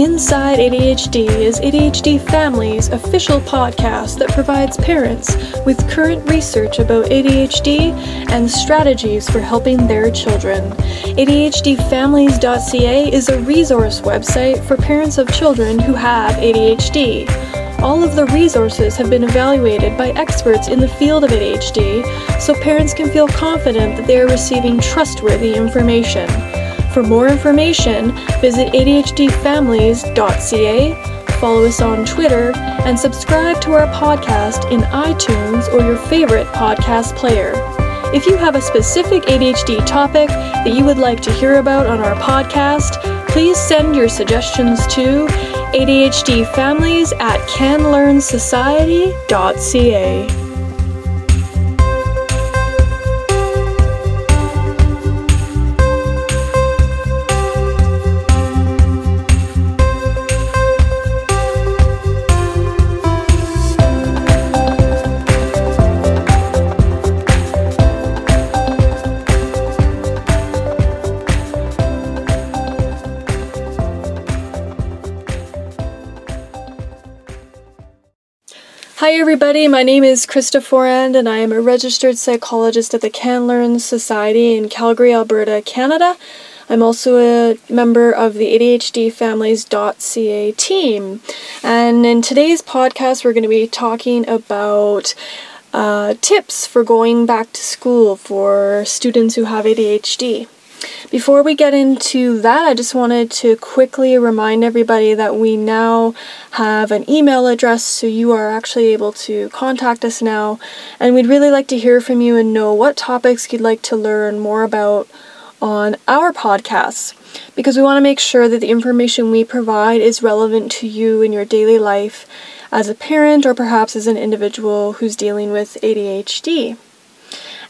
Inside ADHD is ADHD Families' official podcast that provides parents with current research about ADHD and strategies for helping their children. ADHDfamilies.ca is a resource website for parents of children who have ADHD. All of the resources have been evaluated by experts in the field of ADHD, so parents can feel confident that they are receiving trustworthy information. For more information, visit ADHDfamilies.ca, follow us on Twitter, and subscribe to our podcast in iTunes or your favorite podcast player. If you have a specific ADHD topic that you would like to hear about on our podcast, please send your suggestions to ADHDfamilies@CanLearnSociety.ca. Hi everybody, my name is Krista Forand and I am a registered psychologist at the CanLearn Society in Calgary, Alberta, Canada. I'm also a member of the ADHDfamilies.ca team. And in today's podcast we're going to be talking about tips for going back to school for students who have ADHD. Before we get into that, I just wanted to quickly remind everybody that we now have an email address, so you are actually able to contact us now, and we'd really like to hear from you and know what topics you'd like to learn more about on our podcasts, because we want to make sure that the information we provide is relevant to you in your daily life as a parent or perhaps as an individual who's dealing with ADHD.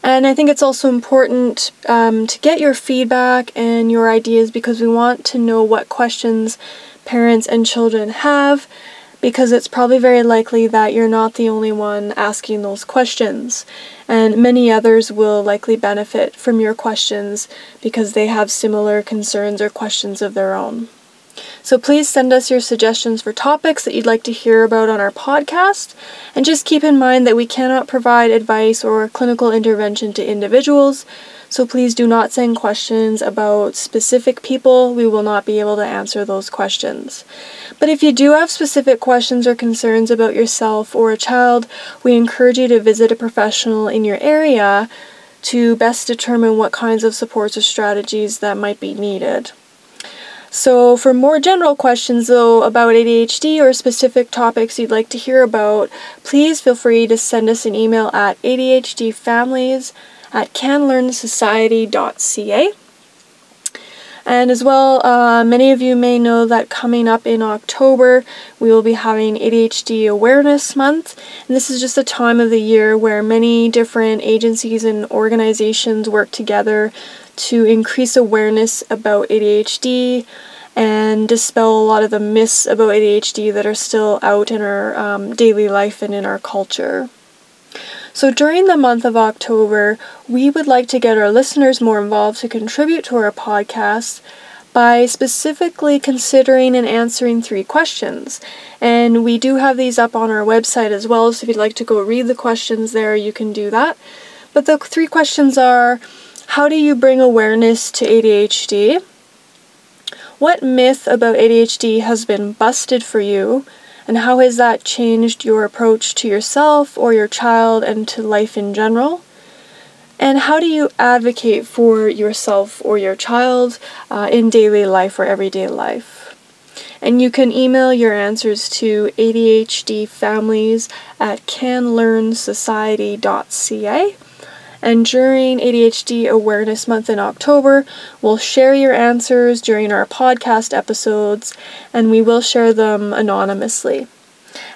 And I think it's also important to get your feedback and your ideas, because we want to know what questions parents and children have, because it's probably very likely that you're not the only one asking those questions. And many others will likely benefit from your questions because they have similar concerns or questions of their own. So please send us your suggestions for topics that you'd like to hear about on our podcast, and just keep in mind that we cannot provide advice or clinical intervention to individuals, so please do not send questions about specific people. We will not be able to answer those questions. But if you do have specific questions or concerns about yourself or a child, we encourage you to visit a professional in your area to best determine what kinds of supports or strategies that might be needed. So for more general questions though about ADHD or specific topics you'd like to hear about, please feel free to send us an email at ADHDfamilies@CanLearnSociety.ca. And as well, many of you may know that coming up in October, we will be having ADHD Awareness Month. And this is just a time of the year where many different agencies and organizations work together to increase awareness about ADHD and dispel a lot of the myths about ADHD that are still out in our daily life and in our culture. So during the month of October, we would like to get our listeners more involved to contribute to our podcast by specifically considering and answering 3 questions. And we do have these up on our website as well, so if you'd like to go read the questions there, you can do that. But the 3 questions are: how do you bring awareness to ADHD? What myth about ADHD has been busted for you? And how has that changed your approach to yourself or your child and to life in general? And how do you advocate for yourself or your child in daily life or everyday life? And you can email your answers to ADHDfamilies@CanLearnSociety.ca. And during ADHD Awareness Month in October, we'll share your answers during our podcast episodes, and we will share them anonymously.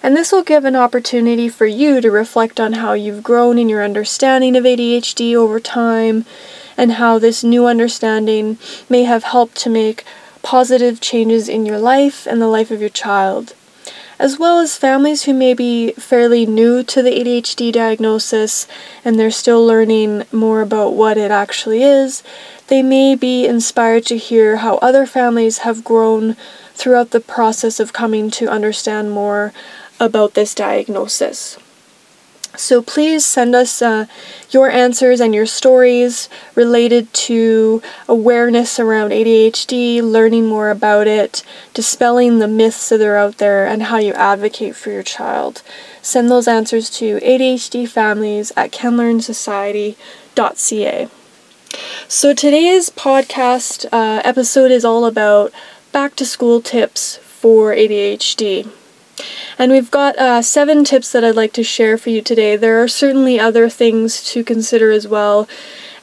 And this will give an opportunity for you to reflect on how you've grown in your understanding of ADHD over time, and how this new understanding may have helped to make positive changes in your life and the life of your child. as well as families who may be fairly new to the ADHD diagnosis and they're still learning more about what it actually is. They may be inspired to hear how other families have grown throughout the process of coming to understand more about this diagnosis. So please send us your answers and your stories related to awareness around ADHD, learning more about it, dispelling the myths that are out there, and how you advocate for your child. Send those answers to ADHDfamilies@CanLearnSociety.ca. So today's podcast episode is all about back to school tips for ADHD. And we've got 7 tips that I'd like to share for you today. There are certainly other things to consider as well.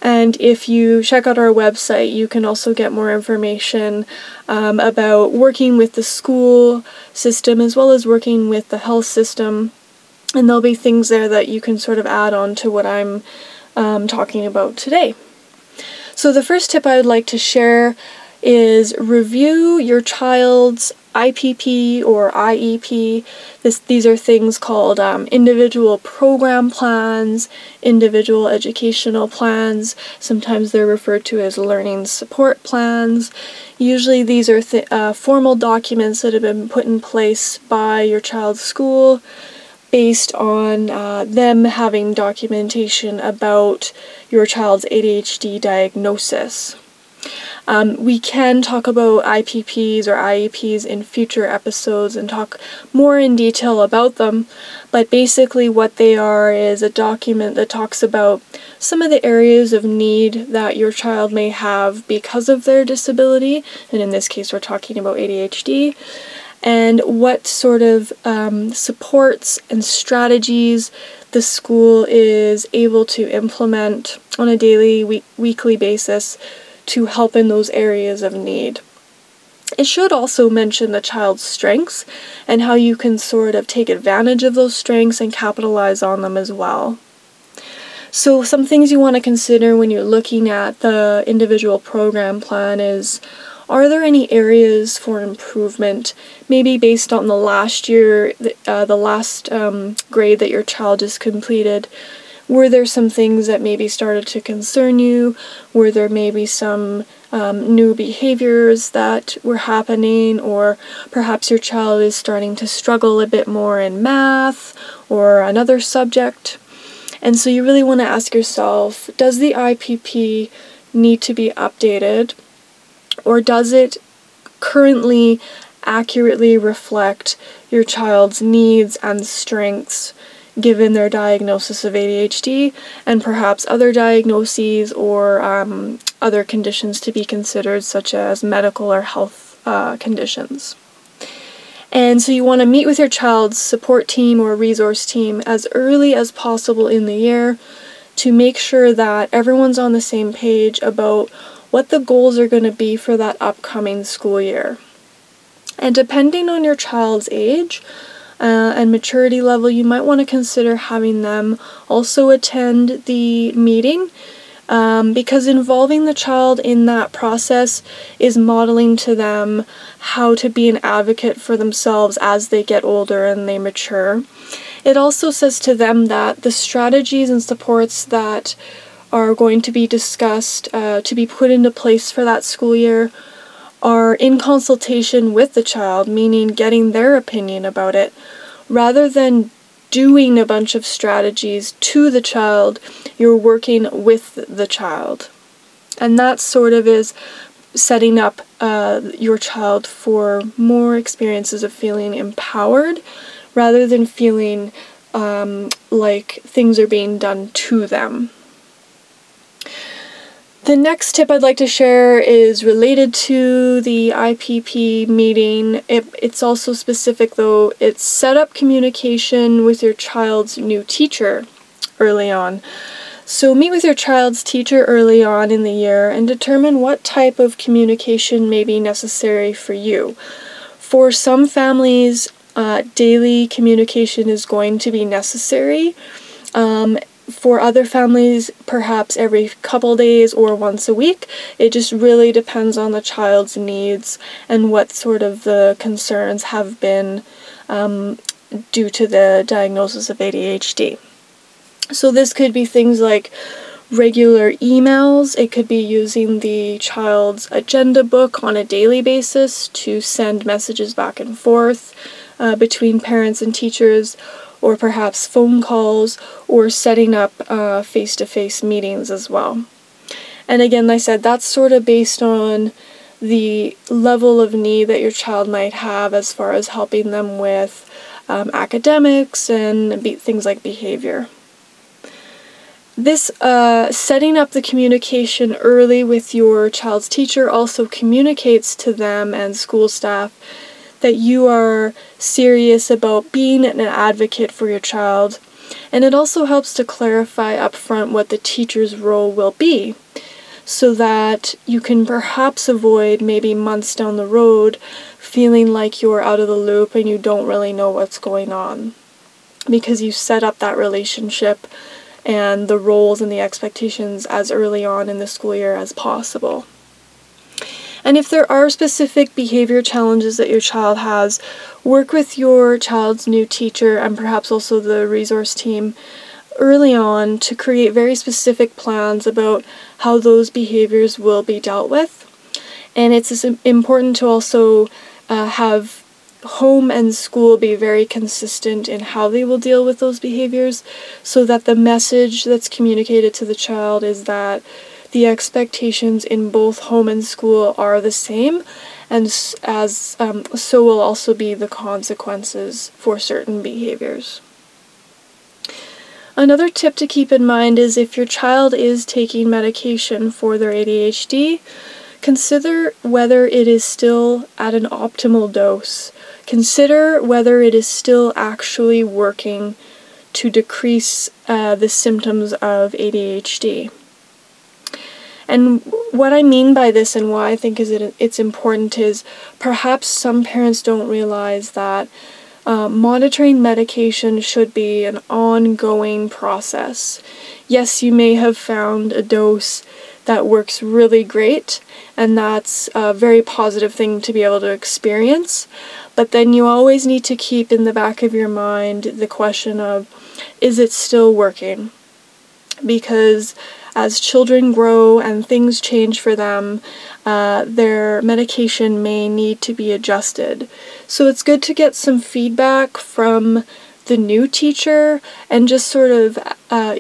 And if you check out our website, you can also get more information about working with the school system as well as working with the health system. And there'll be things there that you can sort of add on to what I'm talking about today. So the first tip I would like to share is review your child's IPP or IEP. These are things called individual program plans, individual educational plans. Sometimes they're referred to as learning support plans. Usually these are formal documents that have been put in place by your child's school based on them having documentation about your child's ADHD diagnosis. We can talk about IPPs or IEPs in future episodes and talk more in detail about them, but basically what they are is a document that talks about some of the areas of need that your child may have because of their disability, and in this case we're talking about ADHD, and what sort of supports and strategies the school is able to implement on a daily, weekly basis to help in those areas of need. It should also mention the child's strengths and how you can sort of take advantage of those strengths and capitalize on them as well. So some things you want to consider when you're looking at the individual program plan is, are there any areas for improvement, maybe based on the last year, the last grade that your child just completed? Were there some things that maybe started to concern you? Were there maybe some new behaviors that were happening? Or perhaps your child is starting to struggle a bit more in math or another subject. And so you really want to ask yourself, does the IPP need to be updated? Or does it currently accurately reflect your child's needs and strengths given their diagnosis of ADHD and perhaps other diagnoses or other conditions to be considered, such as medical or health conditions. And so you want to meet with your child's support team or resource team as early as possible in the year to make sure that everyone's on the same page about what the goals are going to be for that upcoming school year. And depending on your child's age, and maturity level, you might want to consider having them also attend the meeting because involving the child in that process is modeling to them how to be an advocate for themselves as they get older and they mature. It also says to them that the strategies and supports that are going to be discussed to be put into place for that school year are in consultation with the child, meaning getting their opinion about it, rather than doing a bunch of strategies to the child. You're working with the child. And that sort of is setting up your child for more experiences of feeling empowered, rather than feeling like things are being done to them. The next tip I'd like to share is related to the IPP meeting. It's also specific though. It's set up communication with your child's new teacher early on. So meet with your child's teacher early on in the year and determine what type of communication may be necessary for you. For some families, daily communication is going to be necessary. For other families, perhaps every couple days or once a week. It just really depends on the child's needs and what sort of the concerns have been due to the diagnosis of ADHD. So this could be things like regular emails. It could be using the child's agenda book on a daily basis to send messages back and forth between parents and teachers, or perhaps phone calls, or setting up face-to-face meetings as well. And again, like I said, that's sort of based on the level of need that your child might have as far as helping them with academics and things like behavior. This setting up the communication early with your child's teacher also communicates to them and school staff that you are serious about being an advocate for your child, and it also helps to clarify up front what the teacher's role will be, so that you can perhaps avoid maybe months down the road feeling like you're out of the loop and you don't really know what's going on, because you set up that relationship and the roles and the expectations as early on in the school year as possible. And if there are specific behavior challenges that your child has, work with your child's new teacher and perhaps also the resource team early on to create very specific plans about how those behaviors will be dealt with. And it's important to also have home and school be very consistent in how they will deal with those behaviors, so that the message that's communicated to the child is that the expectations in both home and school are the same, and so will also be the consequences for certain behaviors. Another tip to keep in mind is if your child is taking medication for their ADHD, consider whether it is still at an optimal dose. Consider whether it is still actually working to decrease the symptoms of ADHD. And what I mean by this and why I think it's important is perhaps some parents don't realize that monitoring medication should be an ongoing process. Yes, you may have found a dose that works really great, and that's a very positive thing to be able to experience, but then you always need to keep in the back of your mind the question of, is it still working? Because as children grow and things change for them, their medication may need to be adjusted. So it's good to get some feedback from the new teacher and just sort of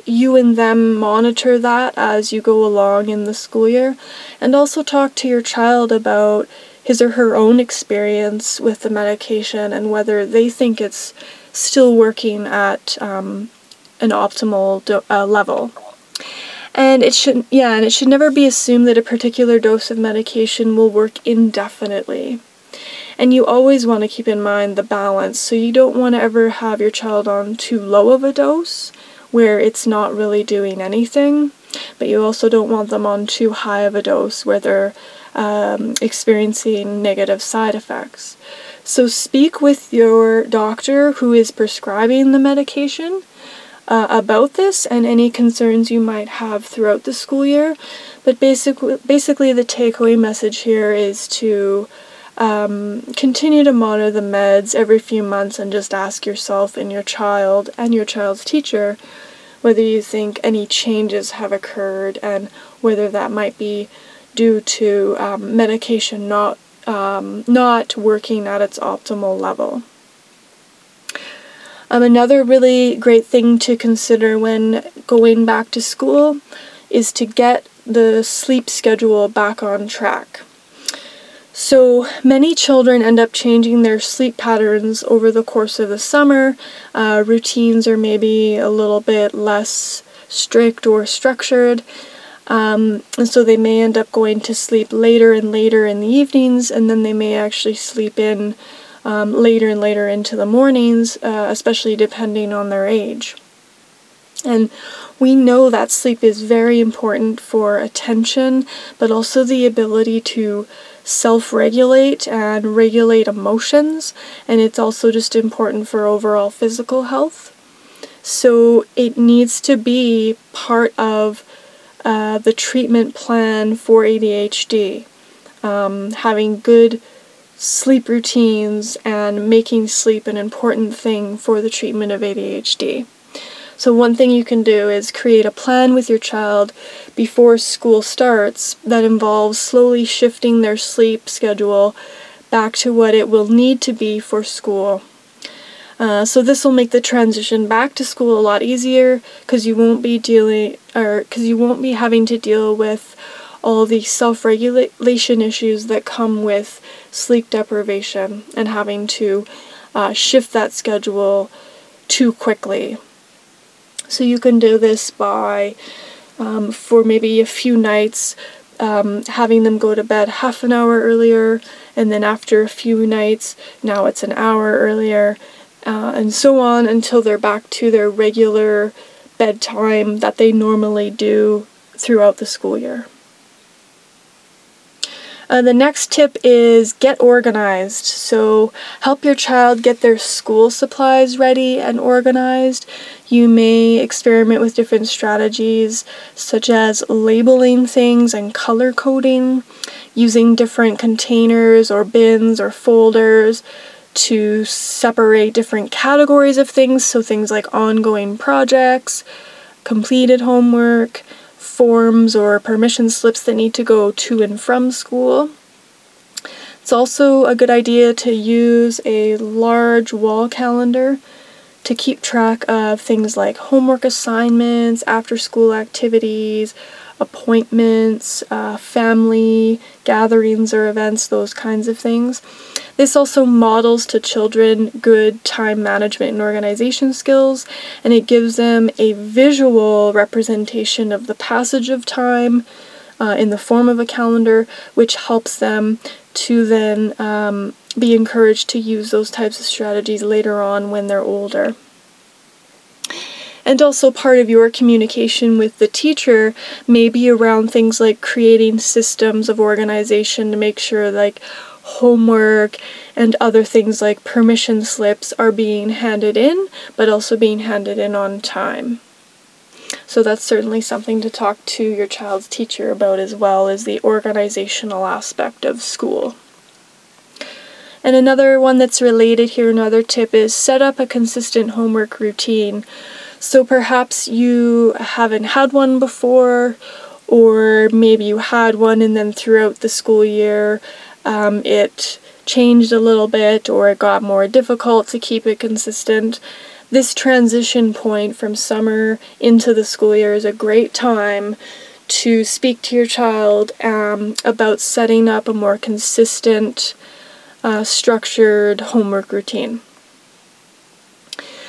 you and them monitor that as you go along in the school year, and also talk to your child about his or her own experience with the medication and whether they think it's still working at an optimal level. And it should never be assumed that a particular dose of medication will work indefinitely. And you always want to keep in mind the balance, so you don't want to ever have your child on too low of a dose where it's not really doing anything, but you also don't want them on too high of a dose where they're experiencing negative side effects. So speak with your doctor who is prescribing the medication about this and any concerns you might have throughout the school year, but basically the takeaway message here is to continue to monitor the meds every few months and just ask yourself and your child and your child's teacher whether you think any changes have occurred and whether that might be due to medication not working at its optimal level. Another really great thing to consider when going back to school is to get the sleep schedule back on track. So many children end up changing their sleep patterns over the course of the summer. Routines are maybe a little bit less strict or structured, and so they may end up going to sleep later and later in the evenings, and then they may actually sleep in later and later into the mornings, especially depending on their age. And we know that sleep is very important for attention, but also the ability to self-regulate and regulate emotions, and it's also just important for overall physical health. So it needs to be part of the treatment plan for ADHD. Having good sleep routines and making sleep an important thing for the treatment of ADHD. So one thing you can do is create a plan with your child before school starts that involves slowly shifting their sleep schedule back to what it will need to be for school. So this will make the transition back to school a lot easier because you won't be having to deal with all the self-regulation issues that come with sleep deprivation and having to shift that schedule too quickly. So you can do this by, for maybe a few nights, having them go to bed half an hour earlier, and then after a few nights, now it's an hour earlier, and so on until they're back to their regular bedtime that they normally do throughout the school year. The next tip is get organized. So help your child get their school supplies ready and organized. You may experiment with different strategies such as labeling things and color coding, using different containers or bins or folders to separate different categories of things. So things like ongoing projects, completed homework, forms or permission slips that need to go to and from school. It's also a good idea to use a large wall calendar to keep track of things like homework assignments, after-school activities, appointments, family gatherings or events, those kinds of things. This also models to children good time management and organization skills, and it gives them a visual representation of the passage of time in the form of a calendar, which helps them to then be encouraged to use those types of strategies later on when they're older. And also part of your communication with the teacher may be around things like creating systems of organization to make sure like homework and other things like permission slips are being handed in, but also being handed in on time. So that's certainly something to talk to your child's teacher about, as well as the organizational aspect of school. And another one that's related here, another tip, is set up a consistent homework routine. So perhaps you haven't had one before, or maybe you had one and then throughout the school year it changed a little bit, or it got more difficult to keep it consistent. This transition point from summer into the school year is a great time to speak to your child about setting up a more consistent, structured homework routine.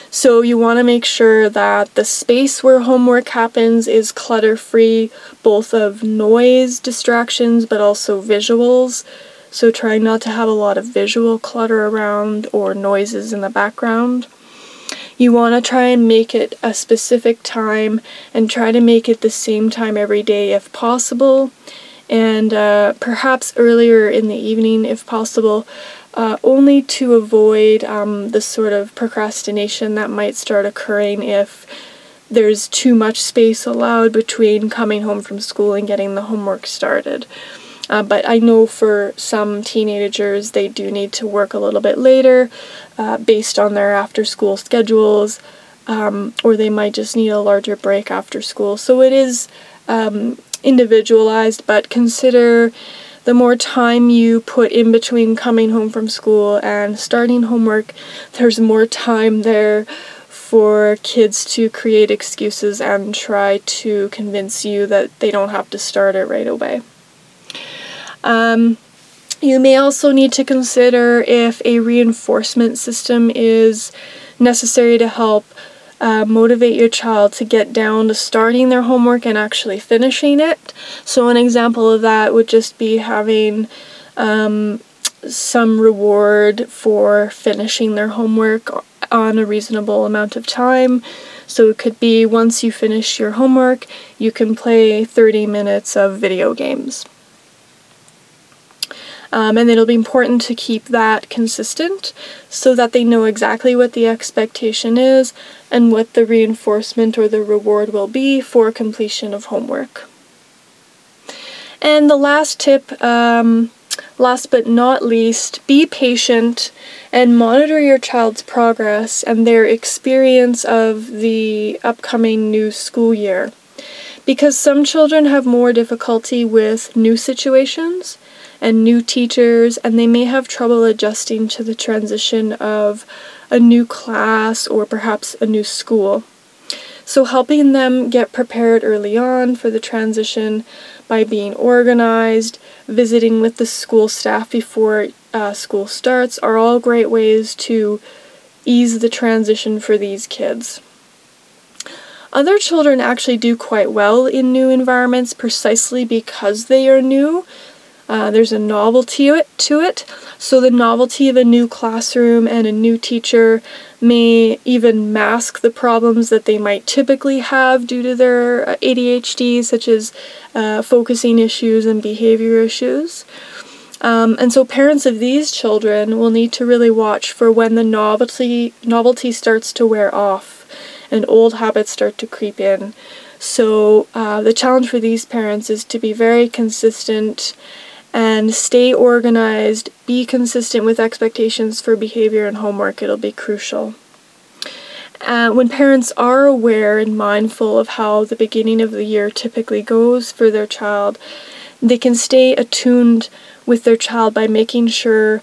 So you want to make sure that the space where homework happens is clutter-free, both of noise, distractions, but also visuals. So try not to have a lot of visual clutter around or noises in the background. You want to try and make it a specific time and try to make it the same time every day if possible, and perhaps earlier in the evening if possible. Only to avoid the sort of procrastination that might start occurring if there's too much space allowed between coming home from school and getting the homework started. But I know for some teenagers, they do need to work a little bit later based on their after-school schedules, or they might just need a larger break after school. So it is individualized, but consider the more time you put in between coming home from school and starting homework, there's more time there for kids to create excuses and try to convince you that they don't have to start it right away. You may also need to consider if a reinforcement system is necessary to help motivate your child to get down to starting their homework and actually finishing it. So an example of that would just be having some reward for finishing their homework on a reasonable amount of time. So it could be once you finish your homework, you can play 30 minutes of video games. and it'll be important to keep that consistent so that they know exactly what the expectation is and what the reinforcement or the reward will be for completion of homework. And the last tip, last but not least, be patient and monitor your child's progress and their experience of the upcoming new school year. Because some children have more difficulty with new situations and new teachers, and they may have trouble adjusting to the transition of a new class or perhaps a new school. So helping them get prepared early on for the transition by being organized, visiting with the school staff before school starts are all great ways to ease the transition for these kids. Other children actually do quite well in new environments precisely because they are new. There's a novelty to it, so the novelty of a new classroom and a new teacher may even mask the problems that they might typically have due to their ADHD, such as focusing issues and behavior issues. And so parents of these children will need to really watch for when the novelty starts to wear off and old habits start to creep in. So the challenge for these parents is to be very consistent and stay organized, be consistent with expectations for behavior and homework. It'll be crucial. When parents are aware and mindful of how the beginning of the year typically goes for their child, they can stay attuned with their child by making sure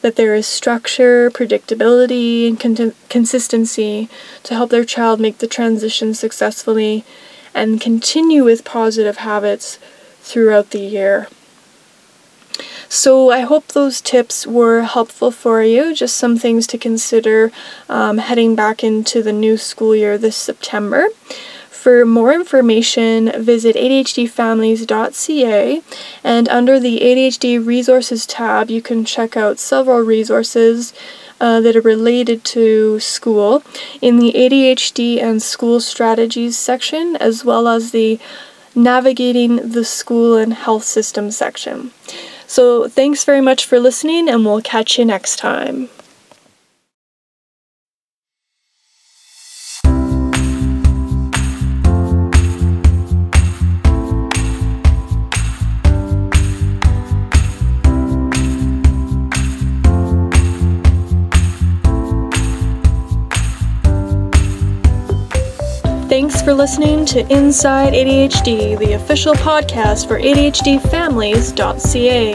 that there is structure, predictability, and consistency to help their child make the transition successfully and continue with positive habits throughout the year. So I hope those tips were helpful for you, just some things to consider heading back into the new school year this September. For more information, visit ADHDfamilies.ca, and under the ADHD Resources tab, you can check out several resources that are related to school in the ADHD and School Strategies section, as well as the Navigating the School and Health System section. So thanks very much for listening, and we'll catch you next time. Thanks for listening to Inside ADHD, the official podcast for ADHDfamilies.ca.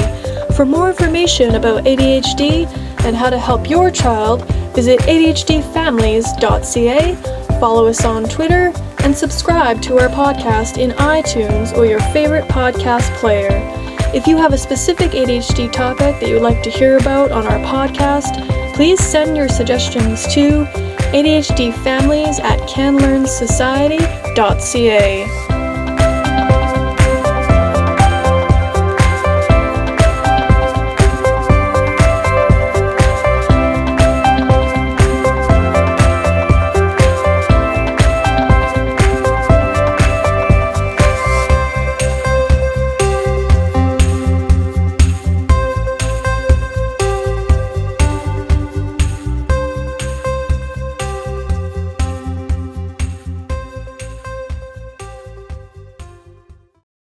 For more information about ADHD and how to help your child, visit ADHDfamilies.ca, follow us on Twitter, and subscribe to our podcast in iTunes or your favorite podcast player. If you have a specific ADHD topic that you'd like to hear about on our podcast, please send your suggestions to ADHDfamilies@CanLearnSociety.ca.